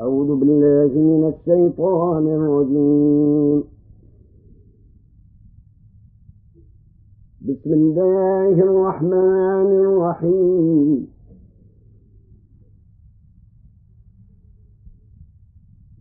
أعوذ بالله من الشيطان الرجيم. بسم الله الرحمن الرحيم.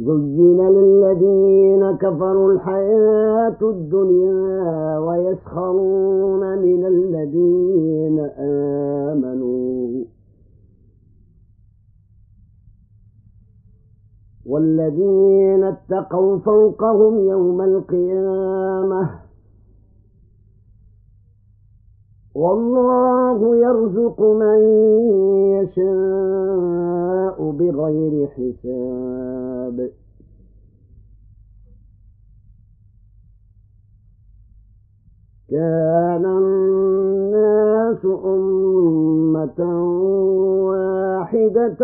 زين للذين كفروا الحياة الدنيا ويسخرون من الذين آمنوا والذين اتقوا فوقهم يوم القيامة، والله يرزق من يشاء بغير حساب. كان الناس أمة واحدة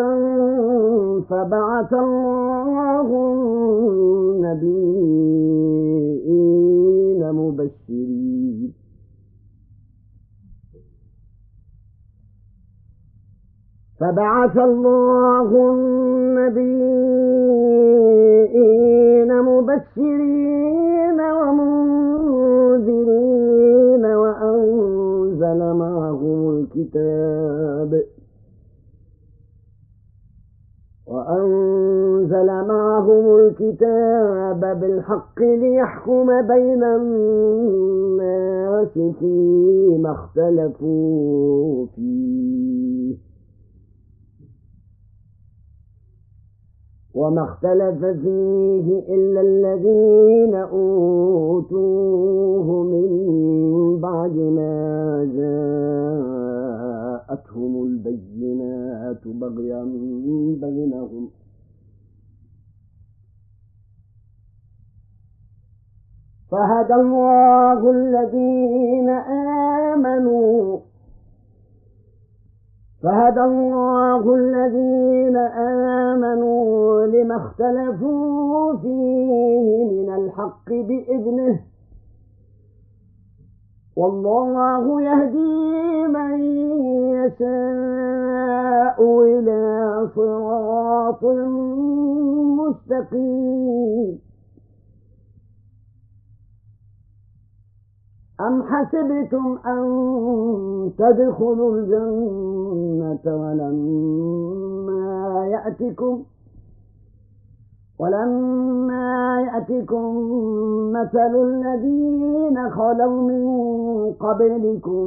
فبعث الله النبيين مبشرين ومنذرين وأنزل معهم الكتاب بالحق ليحكم بين الناس فيما اختلفوا فيه، وما اختلف فيه إلا الذين أوتوه من بعد ما جاءتهم البينات بغيا بينهم، فهدى الله الذين آمنوا لما اختلفوا فيه من الحق بإذنه، والله يهدي من يشاء إلى صراط مستقيم. أم حسبتم أن تدخلوا الجنة ولما يأتكم مثل الذين خلوا من قبلكم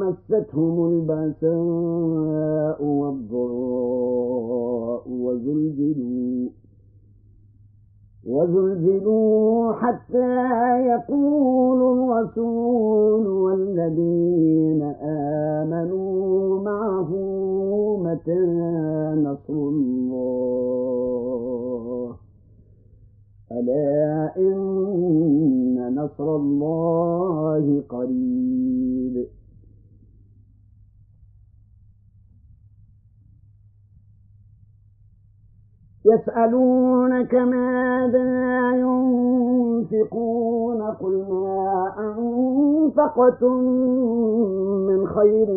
مستهم البأساء والضراء وزلزلوا حتى يقول الرسول والذين آمنوا معه متى نصر الله، ألا إن نصر الله قريب. يسألونك ماذا ينفقون؟ قل ما أنفقتم من خير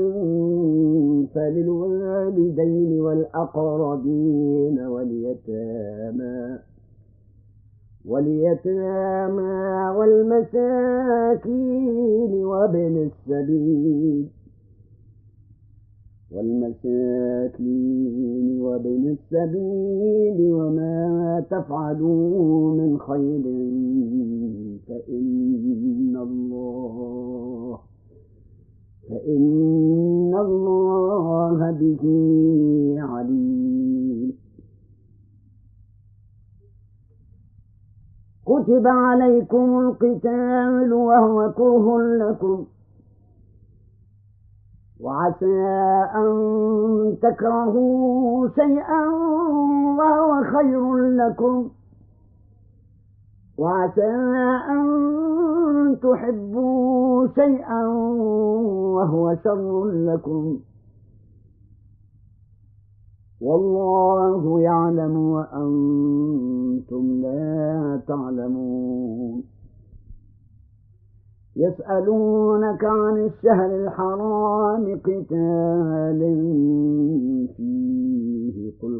فللوالدين والأقربين واليتامى والمساكين وابن السبيل وما تفعلوا من خير فإن الله به عليم. كتب عليكم القتال وهو كره لكم، وعسى أن تكرهوا شيئا وهو خير لكم، وعسى أن تحبوا شيئا وهو شر لكم، والله يعلم وأنتم لا تعلمون. يسألونك عن الشهر الحرام قتال فيه، قل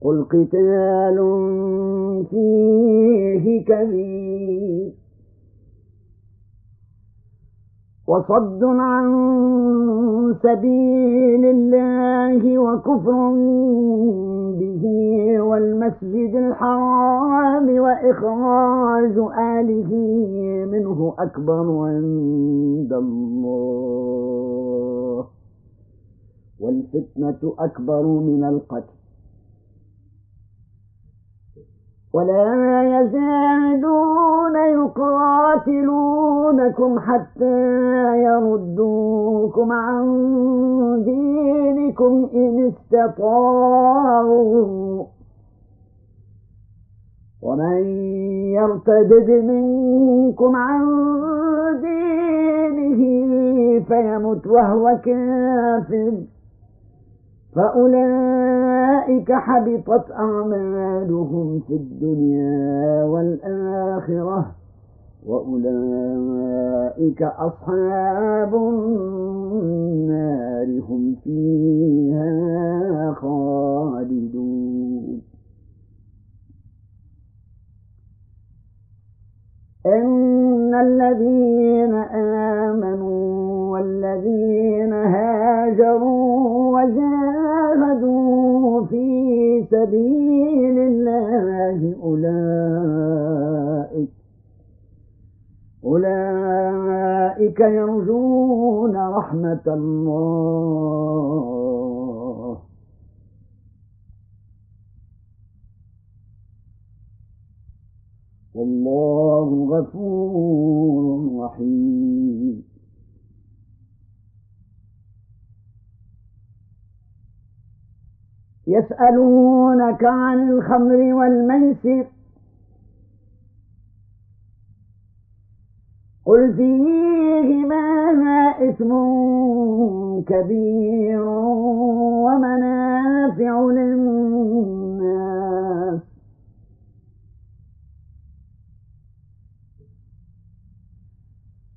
قل قتال فيه كبير وصد عن سبيل الله وكفر به والمسجد الحرام وإخراج أهله منه أكبر عند الله والفتنة أكبر من القتل ولا يزالون يقاتلونكم حتى يردوكم عن دينكم إن استطاعوا ومن يرتد منكم عن دينه فيمت وهو كافر فأولئك حبطت أعمالهم في الدنيا والآخرة وأولئك أصحاب النار هم فيها خالدون. إن الذين آمنوا والذين هاجروا وجاهدوا في سبيل الله أولئك يرجون رحمة الله والله غفور رحيم. يسألونك عن الخمر والميسر قل فيهما إثم كبير ومنافع للناس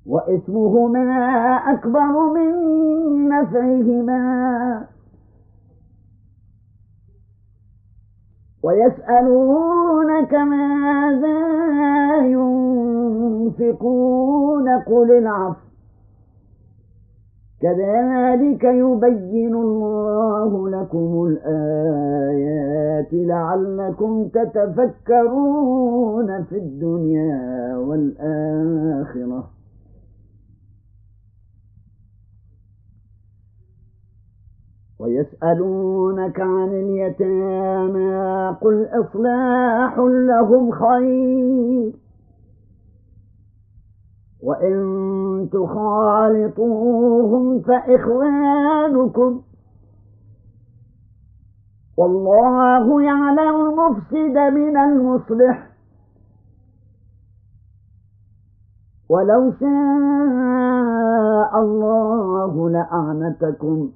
وإثمهما أكبر من نفعهما ويسألونك ماذا ينفقون قل العفو كذلك يبين الله لكم الآيات لعلكم تتفكرون في الدنيا والآخرة. ويسألونك عن اليتامى قل إصلاح لهم خير وإن تخالطوهم فإخوانكم والله يعلم المفسد من المصلح ولو شاء الله لأعنتكم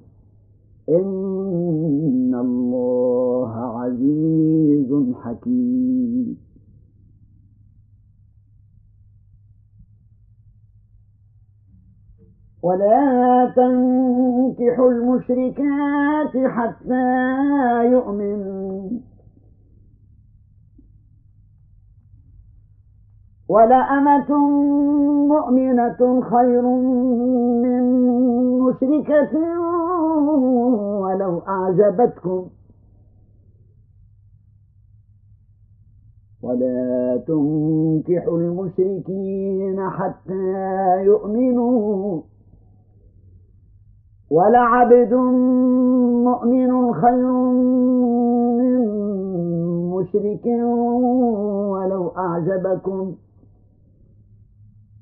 إن الله عزيز حكيم. ولا تنكحوا المشركات حتى يؤمنوا ولأمة مؤمنة خير من مشركة ولو أعجبتكم ولا تنكحوا المشركين حتى يؤمنوا ولعبد مؤمن خير من مشرك ولو أعجبكم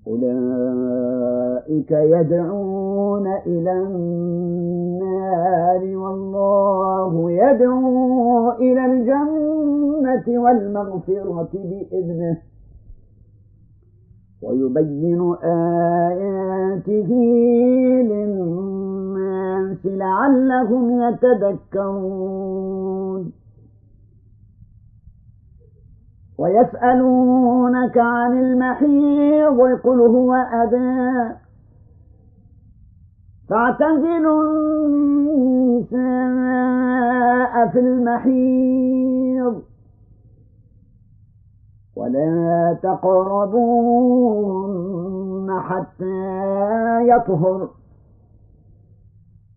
أولئك يدعون إلى النار والله يدعو إلى الجنة والمغفرة بإذنه ويبين آياته للناس لعلهم يتذكرون. ويسألونك عن المحيض قل هو أذى فاعتزلوا النساء في المحيض ولا تقربوهن حتى يطهر،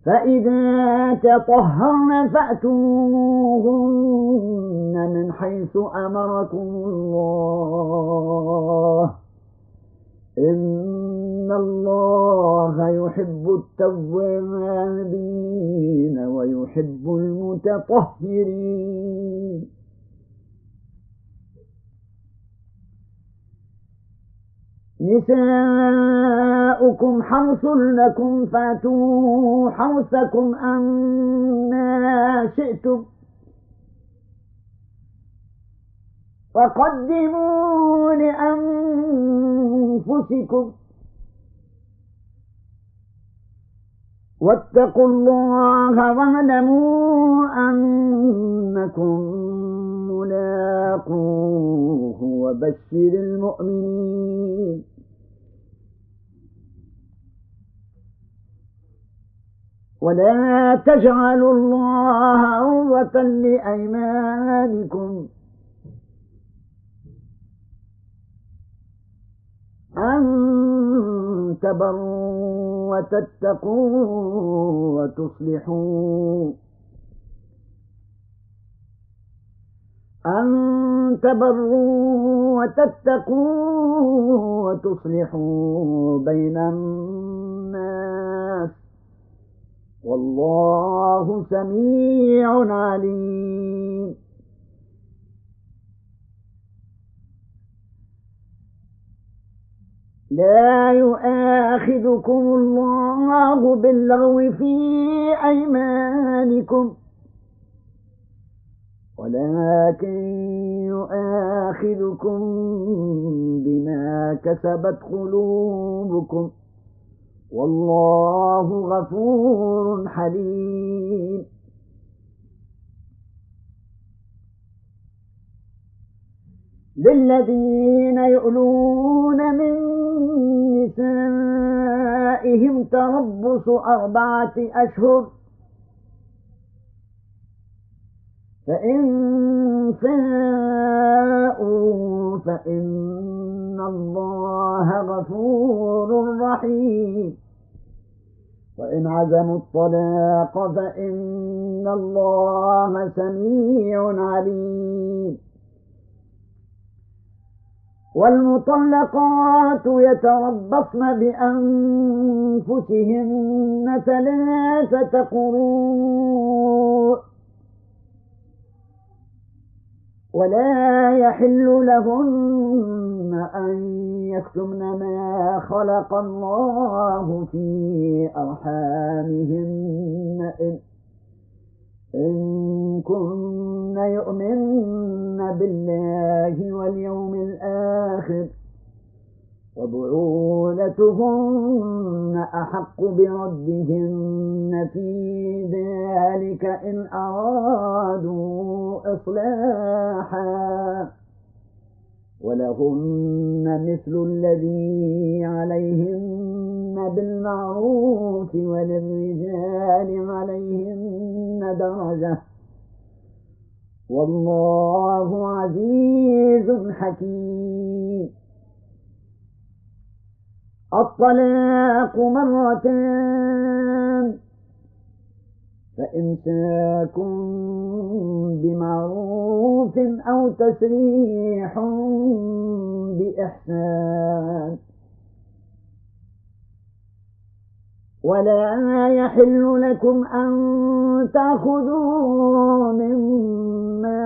فإذا تطهرن فأتوهن من حيث أمركم الله، إن الله يحب التوابين ويحب المتطهرين. نساؤكم حرث لكم فأتوا حرثكم أنى شئتم، وقدموا لأنفسكم واتقوا الله واعلموا أنكم ملاقوه، وبشر المؤمنين. ولا تجعلوا الله عرضة لأيمانكم أن تبروا وتتقوا وتصلحوا بين الناس، والله سميع عليم. لا يؤاخذكم الله باللغو في أيمانكم ولكن يؤاخذكم بما كسبت قلوبكم، والله غفور حليم. للذين يؤلون من نسائهم تربص 4 أشهر، فإن فاءوا فإن الله غفور رحيم، وإن عزموا الطلاق فإن الله سميع عليم. والمطلقات يتربصن بأنفسهن 3 قروء، ولا يحل لهن أن يكتمن ما خلق الله في أرحامهن إن كن يؤمن بالله واليوم الآخر، وبعولتهن أحق بردهن في ذلك إن أرادوا إصلاحا، ولهن مثل الذي عليهن بالمعروف، وللرجال عليهن درجة، والله عزيز حكيم. الطلاق 2 مرات، فإمساك بمعروف أو تسريح بإحسان، ولا يحل لكم أن تأخذوا مما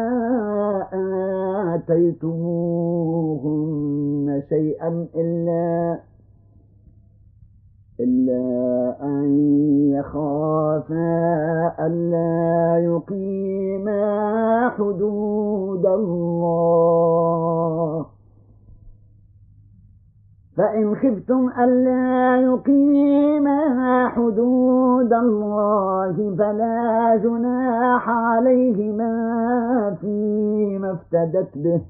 آتيتموهن شيئا إلا أن يخافا ألا يقيما حدود الله، فإن خفتم ألا يقيما حدود الله فلا جناح عليهما فيما افتدت به،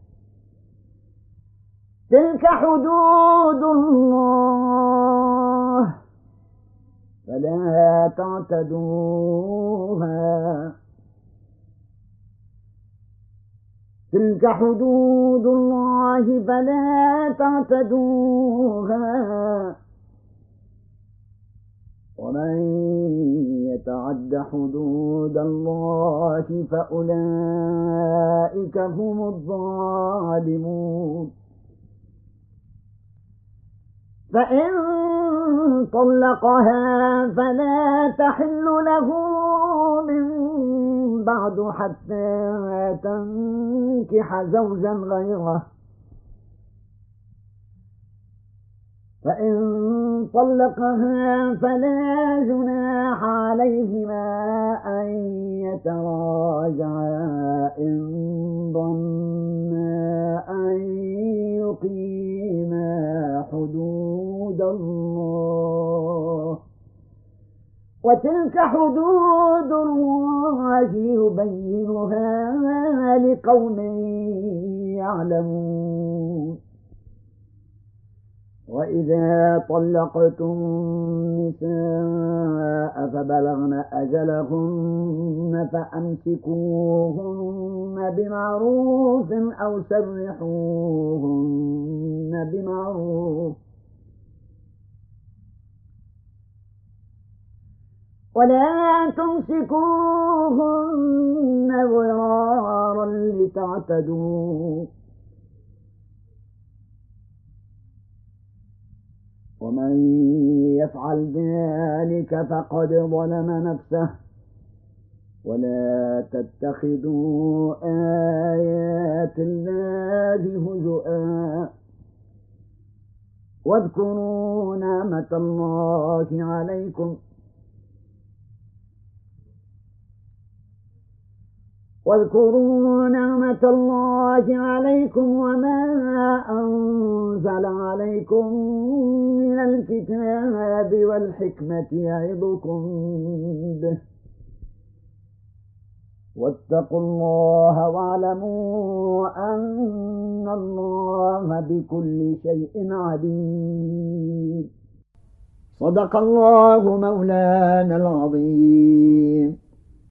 تلك حدود الله، فلا تعتدوها، تلك حدود الله فلا تعتدوها، ومن يتعد حدود الله فأولئك هم الظالمون. فإن طلقها فلا تحل له من بعد حتى تنكح زوجا غيره، فإن طلقها فلا جناح عليهما أن يتراجعا إن ظنا أن يقيما حدود الله، وتلك حدود الله يبينها لقوم يعلمون. وَإِذَا طَلَّقْتُمْ النِّسَاءَ فَبَلَغْنَ أَجَلَهُنَّ فَأَمْسِكُوهُنَّ بِمَعْرُوفٍ أَوْ سَرِّحُوهُنَّ بِمَعْرُوفٍ، وَلَا تُمْسِكُوهُنَّ ضِرَارًا لِتَعْتَدُوا، ومن يفعل ذلك فقد ظلم نفسه، ولا تتخذوا آيات الله هزؤا، واذكروا نعمة الله عليكم، واذكروا نعمة الله عليكم وما أنزل عليكم من الكتاب والحكمة يعظكم به، واتقوا الله واعلموا أن الله بكل شيء عليم. صدق الله مولانا العظيم.